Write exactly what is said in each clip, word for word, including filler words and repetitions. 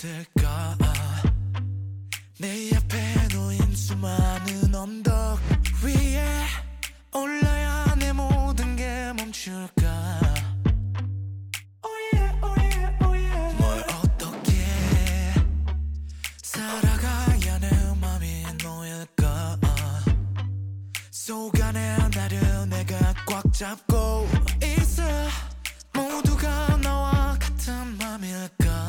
있을까? 내 앞에 놓인 수많은 언덕 위에 올라야 내 모든 게 멈출까? Oh yeah, oh yeah, oh yeah. 뭘 어떻게 살아가야 내 맘이 놓일까? 속 안에 나를 내가 꽉 잡고 있어. 모두가 나와 같은 맘일까?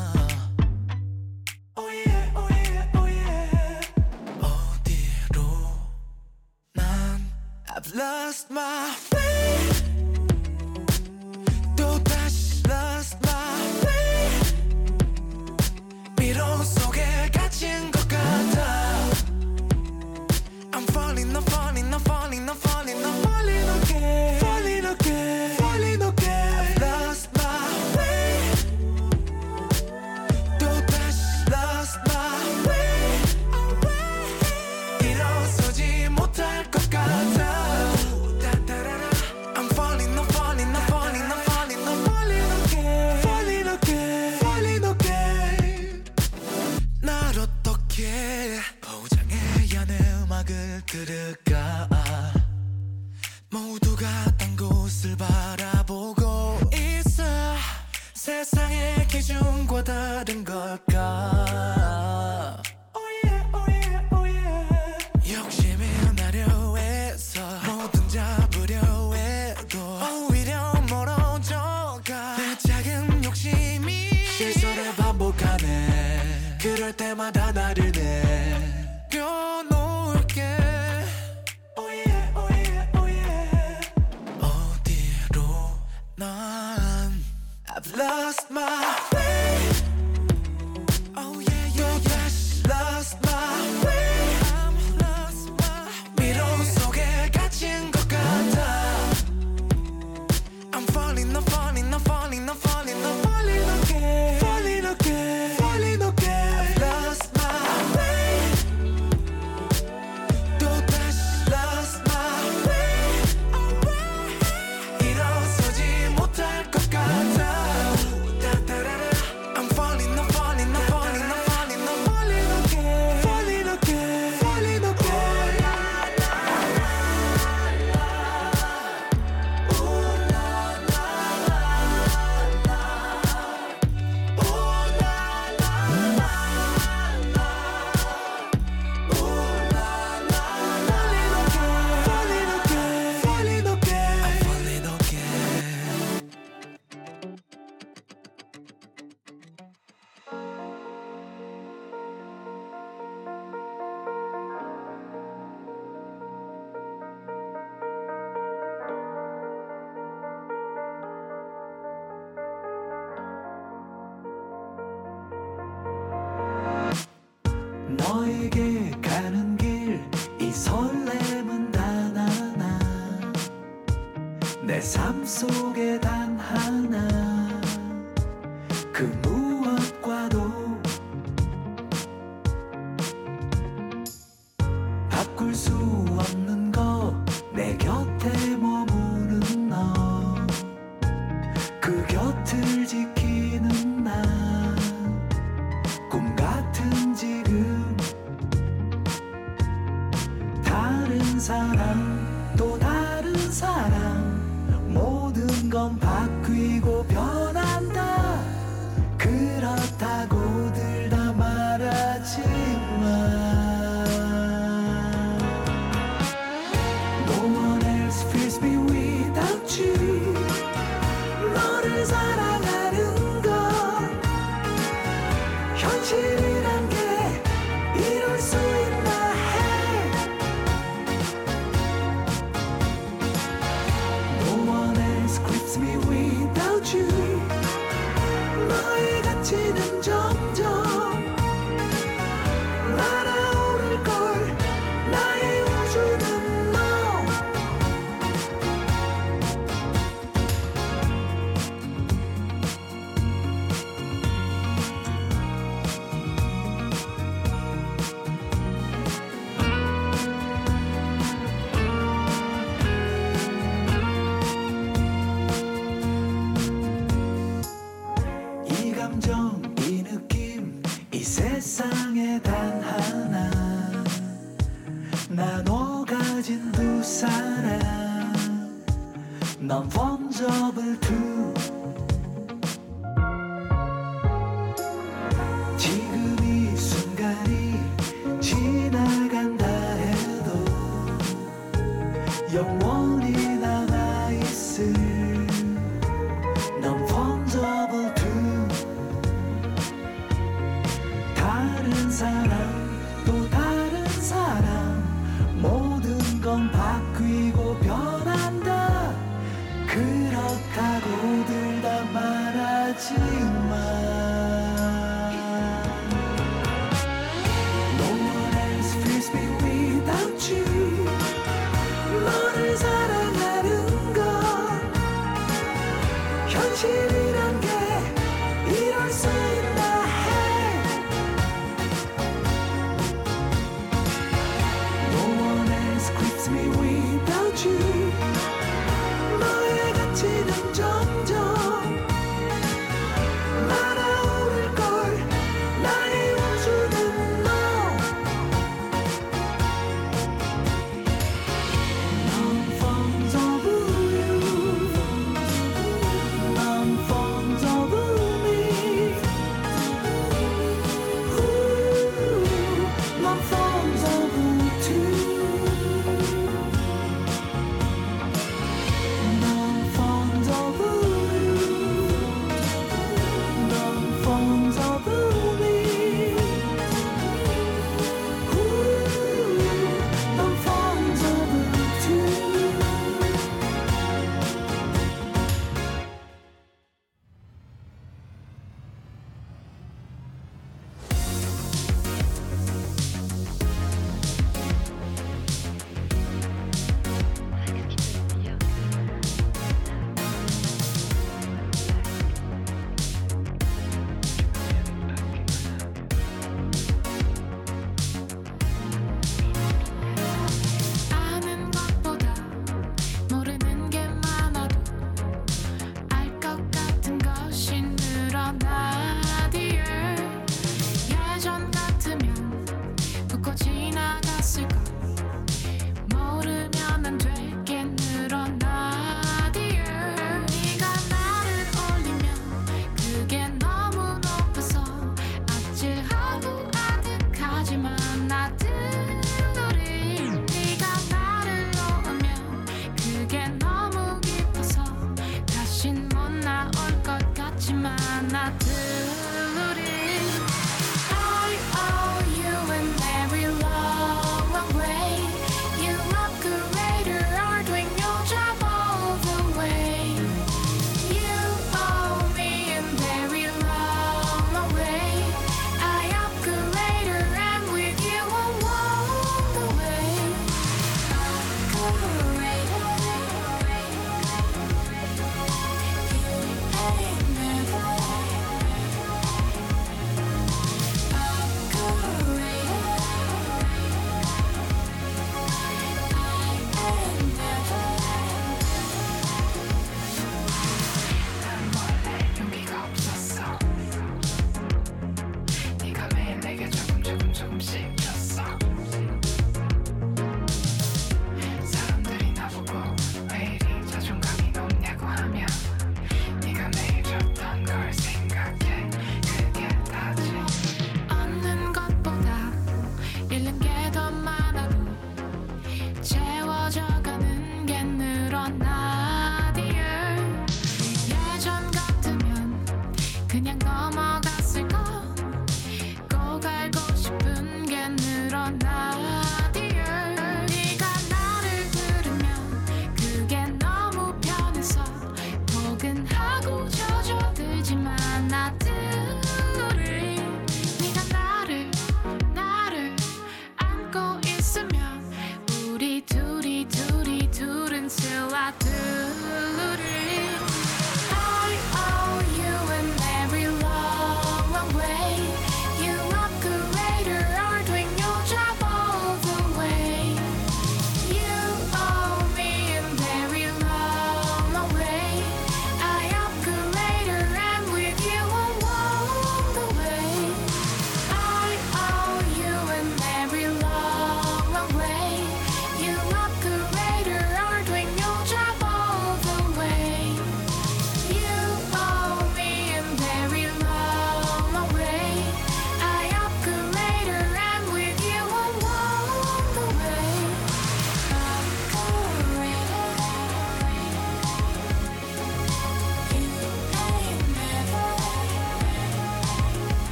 I've lost my faith. 또 다시 lost my faith. 미로 속에 갇힌 것 같아. I'm falling, I'm falling, I'm falling, I'm falling, I'm falling again, falling again, falling again. I've lost my faith. 또 다시 lost my faith. 일어서지 못할 것 같아. 포장해야 내 음악을 들을까? 모두가 딴 곳을 바라보고 있어. 세상의 기준과 다른 걸까? Oh yeah, oh yeah, oh yeah. 욕심이 나려 해서 뭐든 잡으려 해도 오히려 멀어져가. 내 작은 욕심이 실수를 반복하네. 그럴 때마다 나를 내려놓을게. Oh yeah, oh yeah, oh yeah. 어디로 난 I've lost my faith. Oh yeah, yeah, yeah. 다시 lost my faith. I'm lost my faith. 미로 속에 갇힌 것 같아. I'm falling, I'm falling, I'm falling, I'm falling, I'm falling again, falling again, falling again. 너에게 가는 길 이 설렘은 단 하나 내 삶 속에 단 하나 그 무엇과도 바꿀 수 없는 것 내 곁에 머무는 너 그 곁을 지키는 나 사랑 또 다른 사랑 모든 건 바뀌고 변한다 그렇다고들 다 말하지만 No one else feels me without you 너를 사랑하는 건 현실이란 게 이럴 수 있나 해 이 세상에 단 하나 나눠 가진 두 사람 난 범접을 두 지금 이 순간이 지나간다 해도 영원히 남아있을 난 범접을 두 다른 사람 또 다른 사람 모든 건 바뀌고 변한다 그렇다고들 다 말하지만 No one else feels me without you 너를 사랑하는 건 현실이란 게 이럴 수 있나 해 No one else quits me with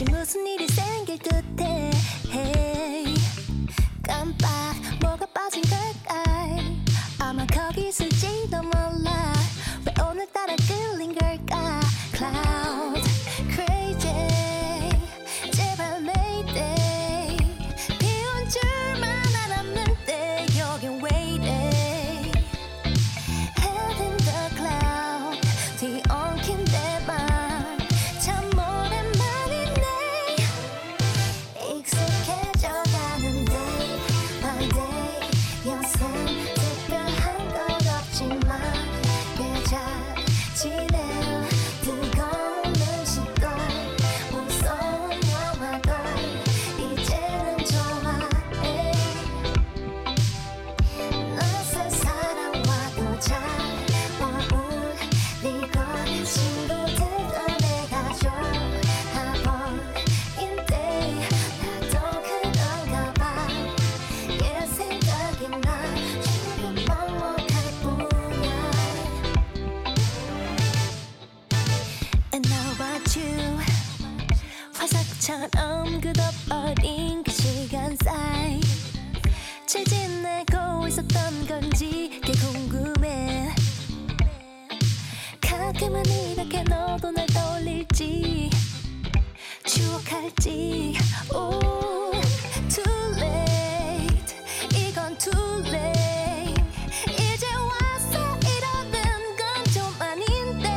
마치 무슨 일이 생길 듯해. Hey, 깜빡 뭐가 빠진 걸까? 아마 거기 있을지도 몰라. 왜 오늘따라 끌린 걸까? Cloud, crazy, 제발 mayday. 비운 줄만 알았는데 여긴 wayday. Head in the cloud, 뒤엉킨 내 맘 참 오랜만이네. 익숙해져가는데 by day 연습. 화석처럼 굳어버린 그 시간 사이 잘 지내고 있었던 건지 꽤 궁금해. 가끔은 이렇게 너도 날 떠올릴지 추억할지. 오, too late, 이건 too late. 이제 와서 이러는 건 좀 아닌데.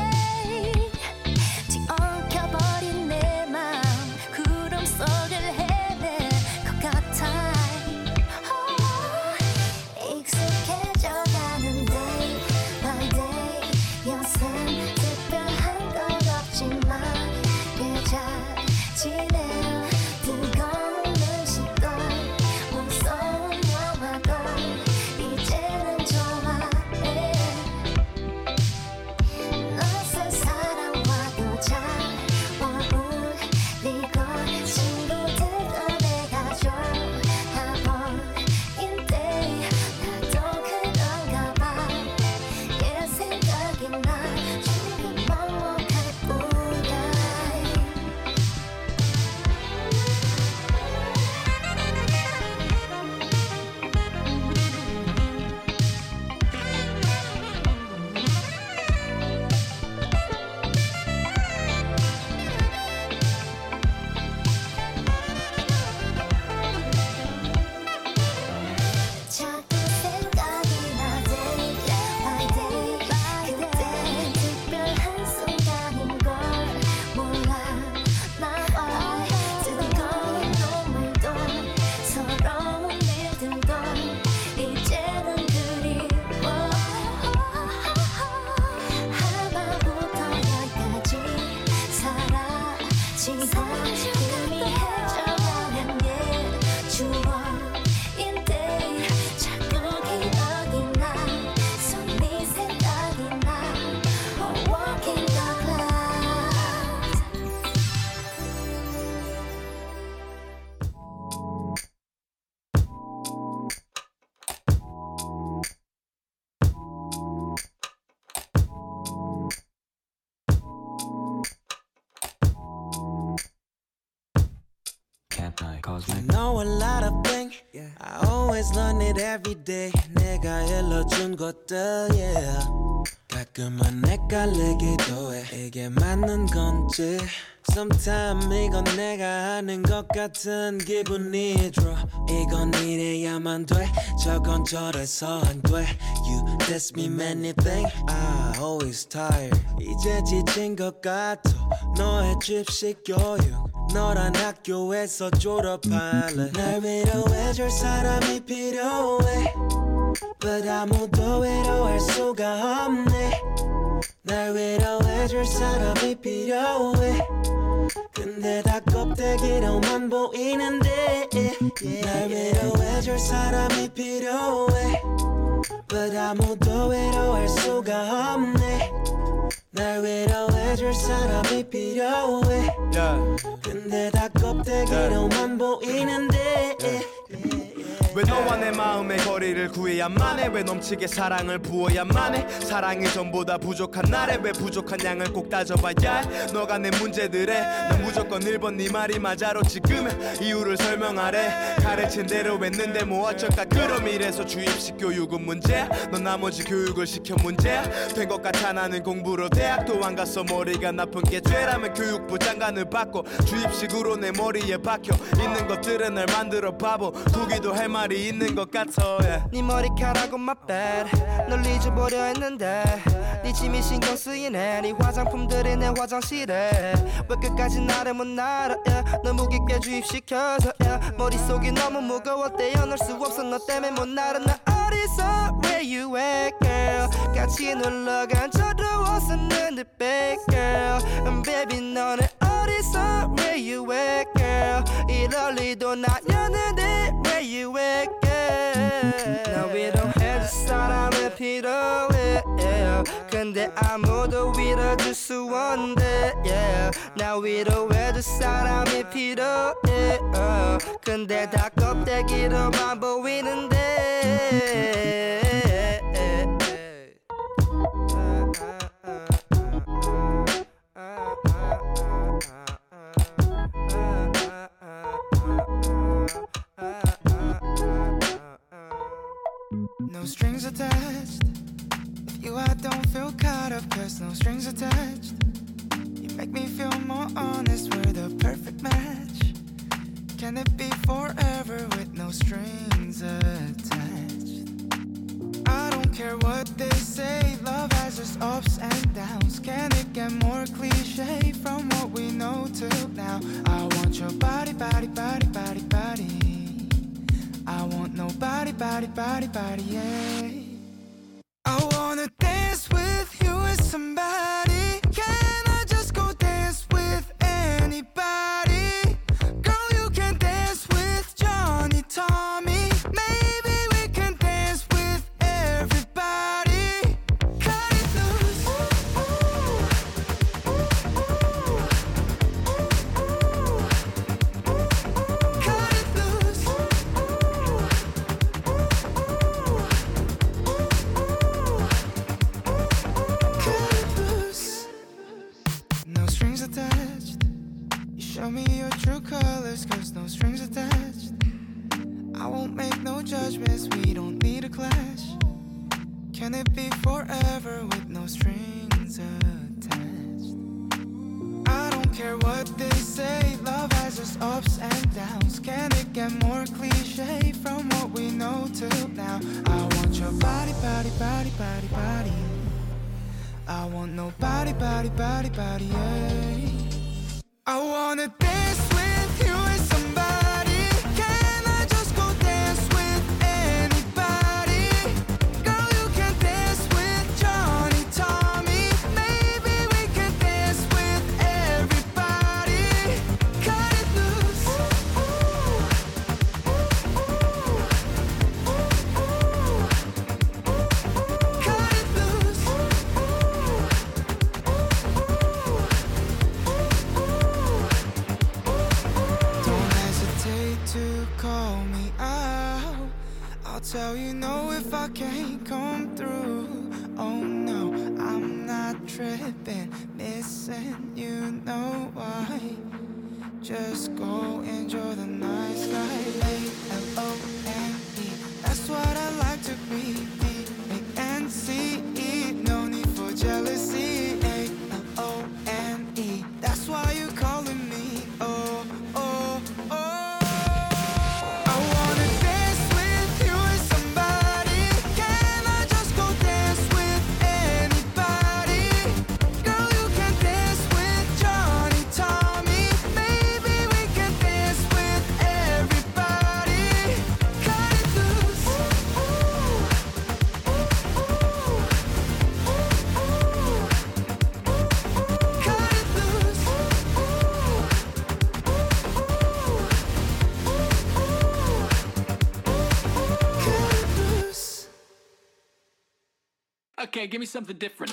뒤엉켜버린 내 I know a lot of things. I always learn it every day. 내가 일러준 것들, yeah. 가끔은 헷갈리기도 해. 이게 맞는 건지. Sometimes 이건 내가 아는 것 같은 기분이 들어. 이건 이래야만 돼. 저건 저래서 안 돼. You test me many things. I always tired. 이제 지친 것 같아. 너의 집식 교육. 너란 학교에서 졸업할래. 날 위로해줄 사람이 필요해. But 아무도 위로할 수가 없네. 날 위로해줄 사람이 필요해. 근데 다 껍데기로만 보이는데. Yeah. 날 위로해줄 사람이 필요해. But 아무도 위로할 수가 없네. 날 위로해줄 사람이 필요해. 근데 다 껍데기로만 보이는데. 왜 너와 내 마음의 거리를 구해야만 해? 왜 넘치게 사랑을 부어야만 해? 사랑이 전보다 부족한 날에 왜 부족한 양을 꼭 따져봐야 해? 너가 내 문제들에 난 무조건 일 번 네 말이 맞아로 지금의 이유를 설명하래. 가르친 대로 했는데 뭐 어쩔까? 그럼 이래서 주입식 교육은 문제야? 넌 나머지 교육을 시켜 문제야? 된 것 같아 나는 공부로 대학도 안 갔어. 머리가 나쁜 게 죄라면 교육부 장관을 받고 주입식으로 내 머리에 박혀 있는 것들은 날 만들어 바보 두기도 할 말이 있는 것 같아. yeah. 네 머리카락은 my bad 널 잊어보려 했는데 네 짐이 신경 쓰이네. 네 화장품들이 내 화장실에 왜 끝까지 나를 못 알아? yeah. 너무 깊게 주입시켜서 yeah. 머릿속이 너무 무거워 떼어놓을 수 없어. 너 때문에 못 알아. 나 어디서 where you at girl 같이 놀러간 저러워 쓰는 듯 big girl and baby 너는 어디서 where you at girl 이럴 리도 나였는데 where you at girl 나 위로해줄 사람을 필요해 yeah. 근데 아무도 위로줄 수 없는데 yeah. 나 위로해줄 사람이 필요해 yeah. 근데 다 껍데기로만 보이는데 No strings attached. With you I don't feel caught up. Cause no strings attached. You make me feel more honest. We're the perfect match. Can it be forever with no strings attached? I don't care what they say. Love has its ups and downs. Can it get more cliche from what we know till now? I want your body, body, body, body, body. I want nobody, body, body, body, yeah. I wanna dance with you and somebody. Can I just go dance with anybody? Girl, you can dance with Johnny, Tommy. Maybe we can dance with everybody. Cut it loose. Ooh, ooh, ooh, ooh, ooh, ooh, ooh. Cut it loose. Ooh. Show me your true colors, cause no strings attached. I won't make no judgments, we don't need a clash. Can it be forever with no strings attached? I don't care what they say, love has its ups and downs. Can it get more cliche from what we know till now? I want your body, body, body, body, body. I want nobody, body, body, body, yeah. I wanna dance with you and somebody. Can I just go dance with anybody? Girl, you can dance with Johnny, Tommy. Maybe we can dance with everybody. Cut it loose. Ooh, ooh, ooh, ooh, ooh, ooh, ooh, ooh. Cut it loose. Ooh, ooh, ooh, ooh. To call me out, I'll tell you no if I can't come through. Oh no, I'm not tripping, missing you know why. Just go enjoy the night sky, A L O N E. That's what I like to be, D A N C E. No need for jealousy, A L O N E. That's why you're calling me, oh, oh, oh. Okay, give me something different.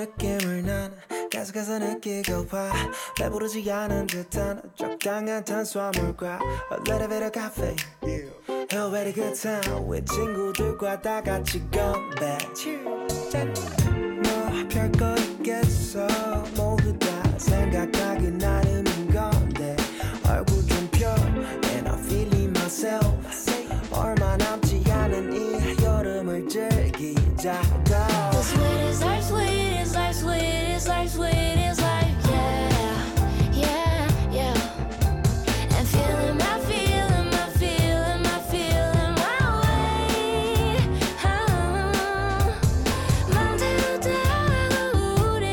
느낌을 난 계속해서 느끼고 봐. 배부르지 않은 듯한 적당한 탄수화물과 A little bit of caffeine. You're ready good time with 친구들과 다 같이 건배. 뭐 별거 있겠어. 모르다 생각하기 나름인 건데 얼굴 좀 펴 And I'm feeling myself. 얼마 남지 않은 이 여름을 즐기자. The sweetest, life, sweetest, life, sweetest, life, sweetest, life, yeah, yeah, yeah. And feeling my, feeling my, feeling my, feeling my way. Oh, 맘대로 달아가고 우리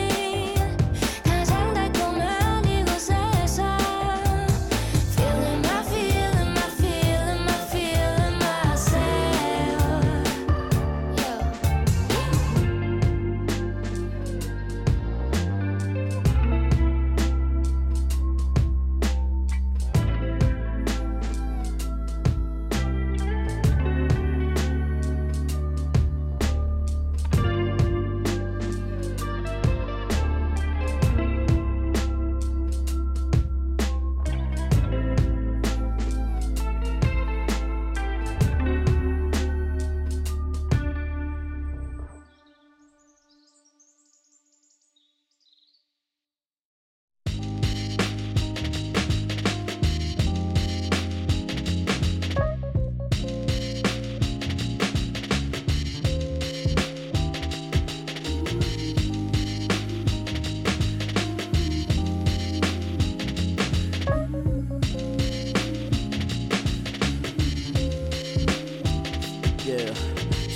가장 달콤한 이곳에서 feeling my, feeling my, feeling my, feeling myself.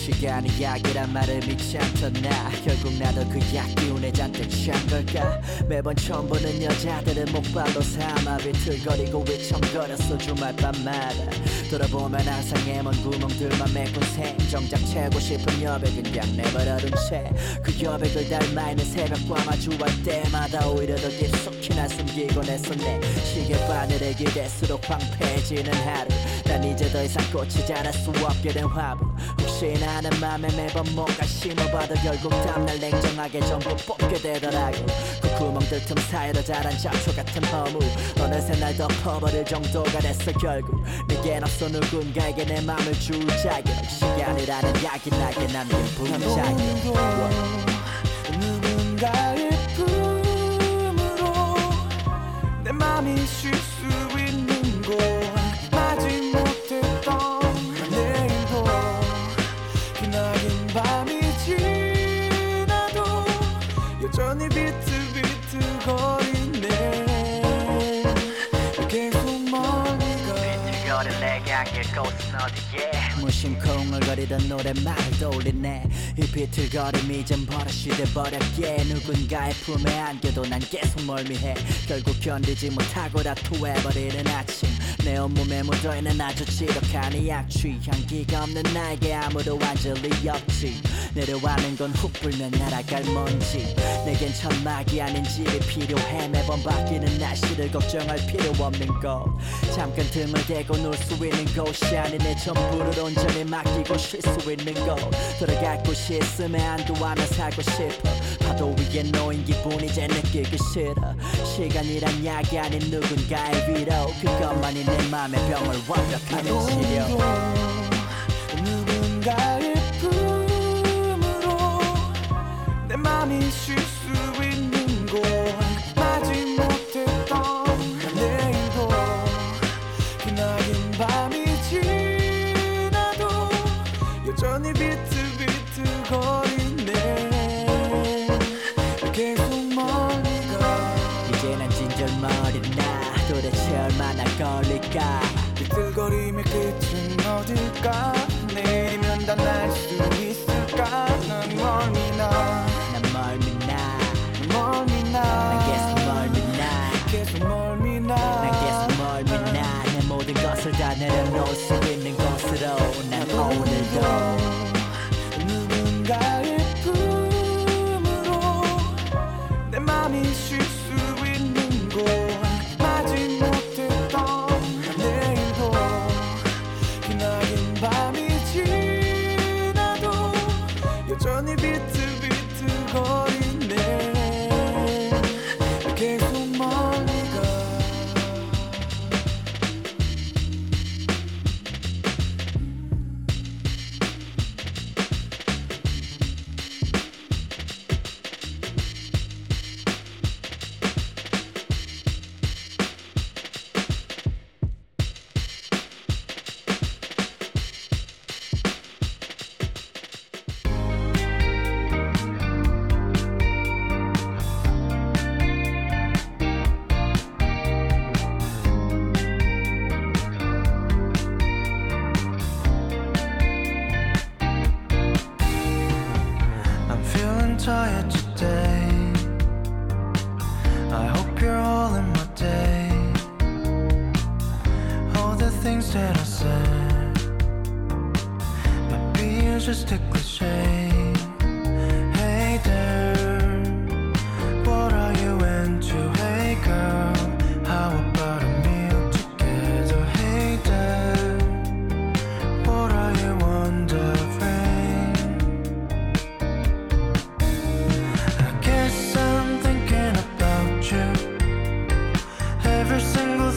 시간이 약이란 말을 믿지 않던 나 결국 나도 그 약 기운에 잔뜩 취한 걸까. 매번 처음 보는 여자들은 목발로 삼아 비틀거리고 위청거렸어. 주말 밤마다 돌아보면 아상의 먼 구멍들만 메꾼 셈. 정작 채우고 싶은 여백은 그냥 내버려둔 채 그 여백을 닮아 있는 새벽과 마주할 때마다 오히려 더 깊숙이 날 숨기곤 했어. 내 시계 바늘에 기댈수록 황폐해지는 하루. 난 이제 더 이상 꽃이 자랄 수 없게 된 화분. 혹시 나는 맘에 매번 뭔가 심어봐도 결국 다음날 냉정하게 전부 뽑게 되더라고. 그 구멍들 틈 사이로 자란 잡초 같은 허무 어느새 날 덮어버릴 정도가 됐어. 결국 내겐 없어 누군가에게 내 맘을 줄 자격. 시간이라는 약이 나게 남긴 부작용. 누군가의 품으로 내 맘이 쉴 수 있는 곳 마지 못했던 나긴 밤이 지나도 여전히 비틀비틀거리네. 계속 멀리가 비틀거린 내게 안길 곳은 어디에 무심코 흥얼거리던 노랫말을 떠올리네. 이 비틀거림 이젠 버릇이 돼버렸기에 누군가의 품에 안겨도 난 계속 멀미해. 결국 견디지 못하고 다투해버리는 아침 내 온몸에 묻어있는 아주 지독한 이 악취. 향기가 없는 나에게 아무도 앉을 리 없지. 내려와는 건 훅 불면 날아갈 먼지. 내겐 천막이 아닌 집이 필요해. 매번 바뀌는 날씨를 걱정할 필요 없는 것. 잠깐 등을 대고 놀 수 있는 곳이 아닌 내 전부를 온전히 맡기고 쉴 수 있는 것. 돌아갈 곳이 있음에 안도하며 살고 싶어. 파도 위에 놓인 기분 이제 느끼기 싫어. 시간이란 약이 아닌 누군가의 위로 그것만이 내 맘의 병을 완벽하게 치료. 누군가의 품으로 내 맘이 쉴 수 있는 곳 마지 못했던 내일도 그날인 밤이 지나도 여전히 비틀비틀거리네. 이제 난 진절머리나 도대체 얼마나 걸릴까. 비틀거림의 끝은 어딜까. 내일이면 다 날 수 있을까. 난 멀미나 난 멀미나 난 멀미나 난 계속 멀미나 계속 멀미나 난 계속 멀미나 내 모든 것을 다 내려놓을 수 있는 것으로 난 오늘도 누군가의 내 맘이 쉴 수 있는 곳 마지 못했던 내일도 그날인 밤이 지나도 tired today. I hope you're all in my day. All the things that I said, maybe you're just a cliche. Hey there, what are you into? Hey girl, how about a meal together? Hey there, what are you wondering? I guess I'm thinking about you. Every single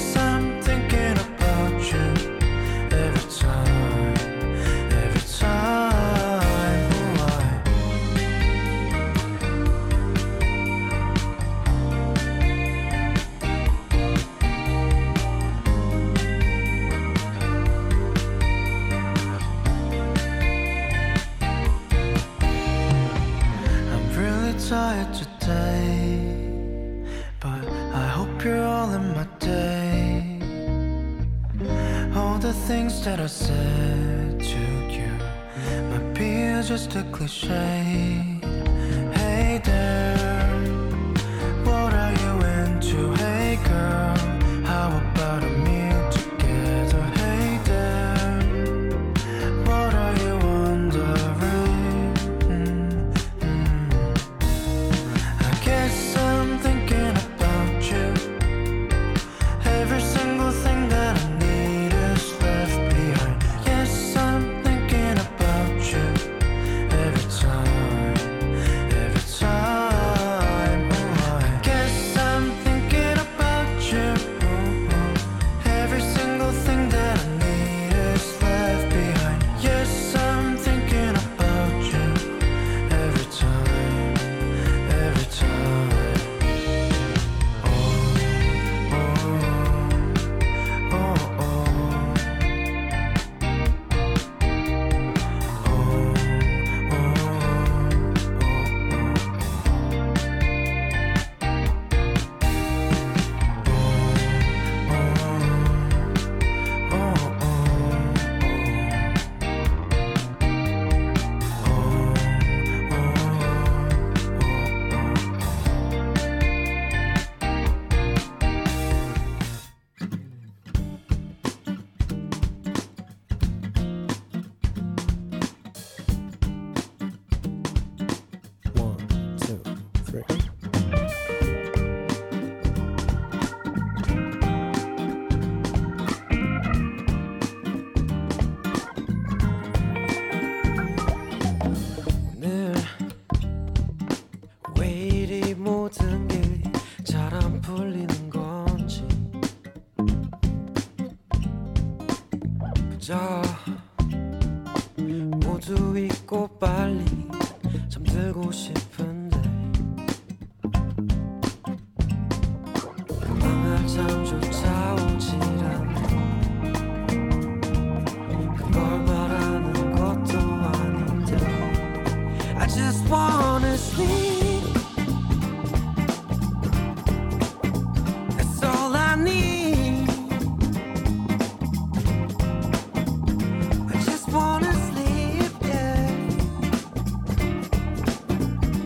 thing that I need is left behind. Yes, I'm thinking about you. Every time, every time, oh, I I'm really tired today, but I hope you're all in my day. All the things that I said to you might be just a cliche. Hey there, what are you into? Hey girl, how about a meal together? Hey there, what are you wondering? Mm, mm. I guess I'm thinking about you. Every single thing that I need is left behind. Yes, I'm thinking about you. Every time, every time, oh, I guess I'm thinking about you. Every single thing that I need is left behind. Yes, I'm thinking about you. Every time, every time. 오늘 왜 이리 모든 게 잘 안 풀리는 건지 자 모두 잊고 빨리 잠들고 싶은데 그만할 잠조차 오질 않네 그걸 바라는 것도 아닌데 I just wanna sleep. That's all I need. I just wanna sleep, yeah.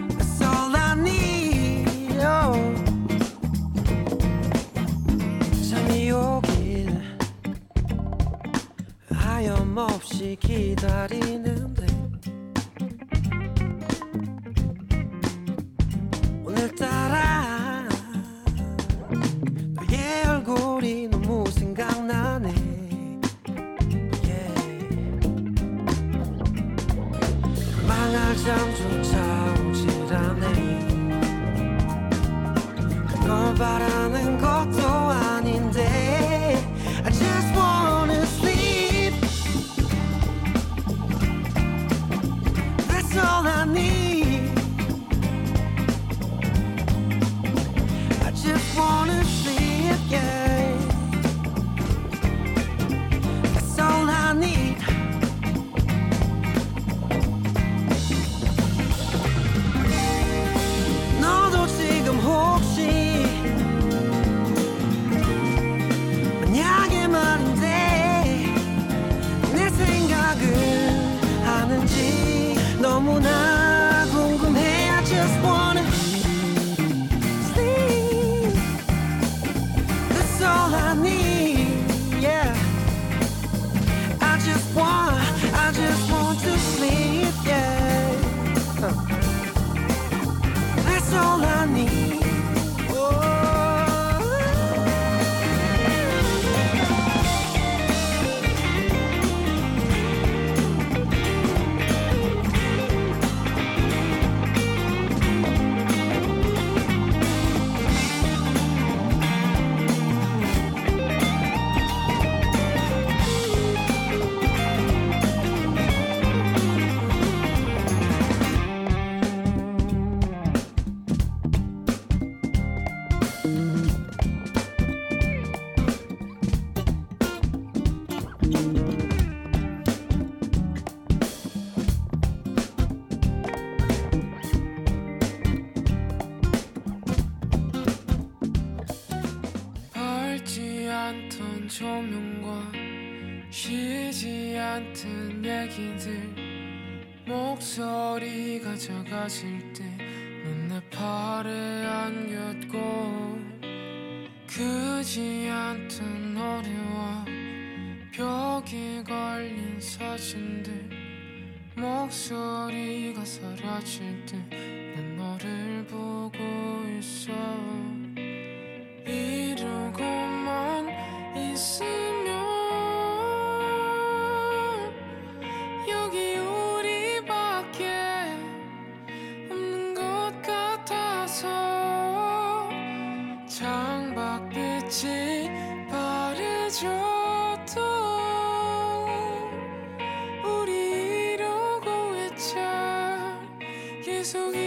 That's all I need. Oh. 잠이 오길 하염없이 기다리는데. 오늘따라 너의 얼굴이 너무 생각나네 yeah. 망할 잠조차 오질 않네 그걸 바라는 것도 아닌데 I just wanna sleep. That's all I need. I just wanna sleep, yeah. That's all I need. 너도 지금 혹시 만약에 말인데 내 생각을 하는 뭔지 너무나 궁금해. I just wanna sleep. That's all I need. Yeah. I just want, I just want to sleep. Yeah. Uh. That's all I need. 조명과 쉬지 않던 얘기들 목소리가 작아질 때 넌 내 팔에 안겼고 크지 않던 노래와 벽에 걸린 사진들 목소리가 사라질 때 난 너를 보고 있어. 이러고만 있으면 여기 우리밖에 없는 것 같아서 창밖빛이 바래져도 우리 이러고 있자. 계속 이러고 있자.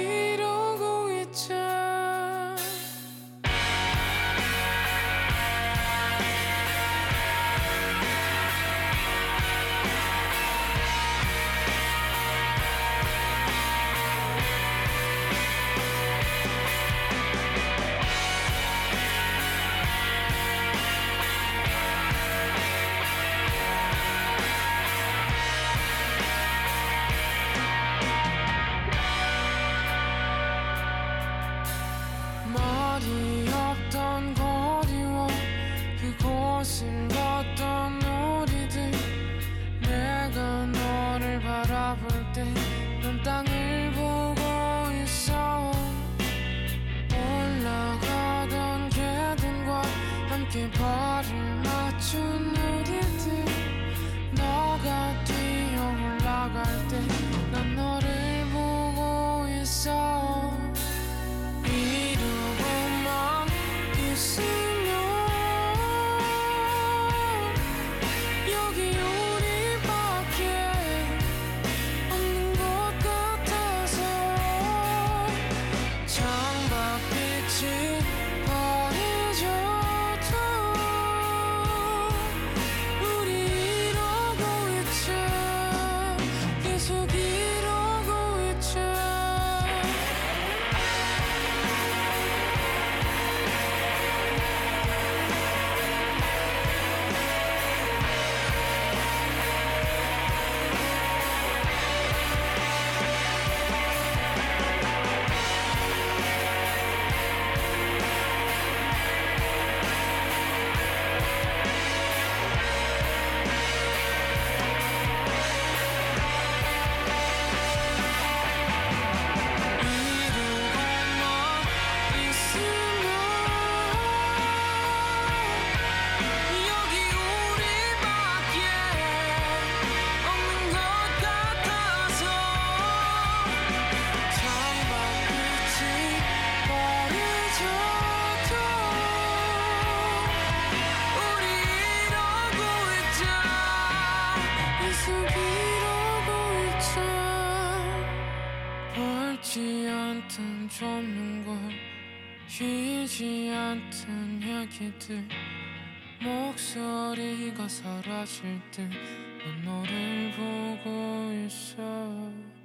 쉬지 않던 얘기들 목소리가 사라질 때 난 너를 보고 있어.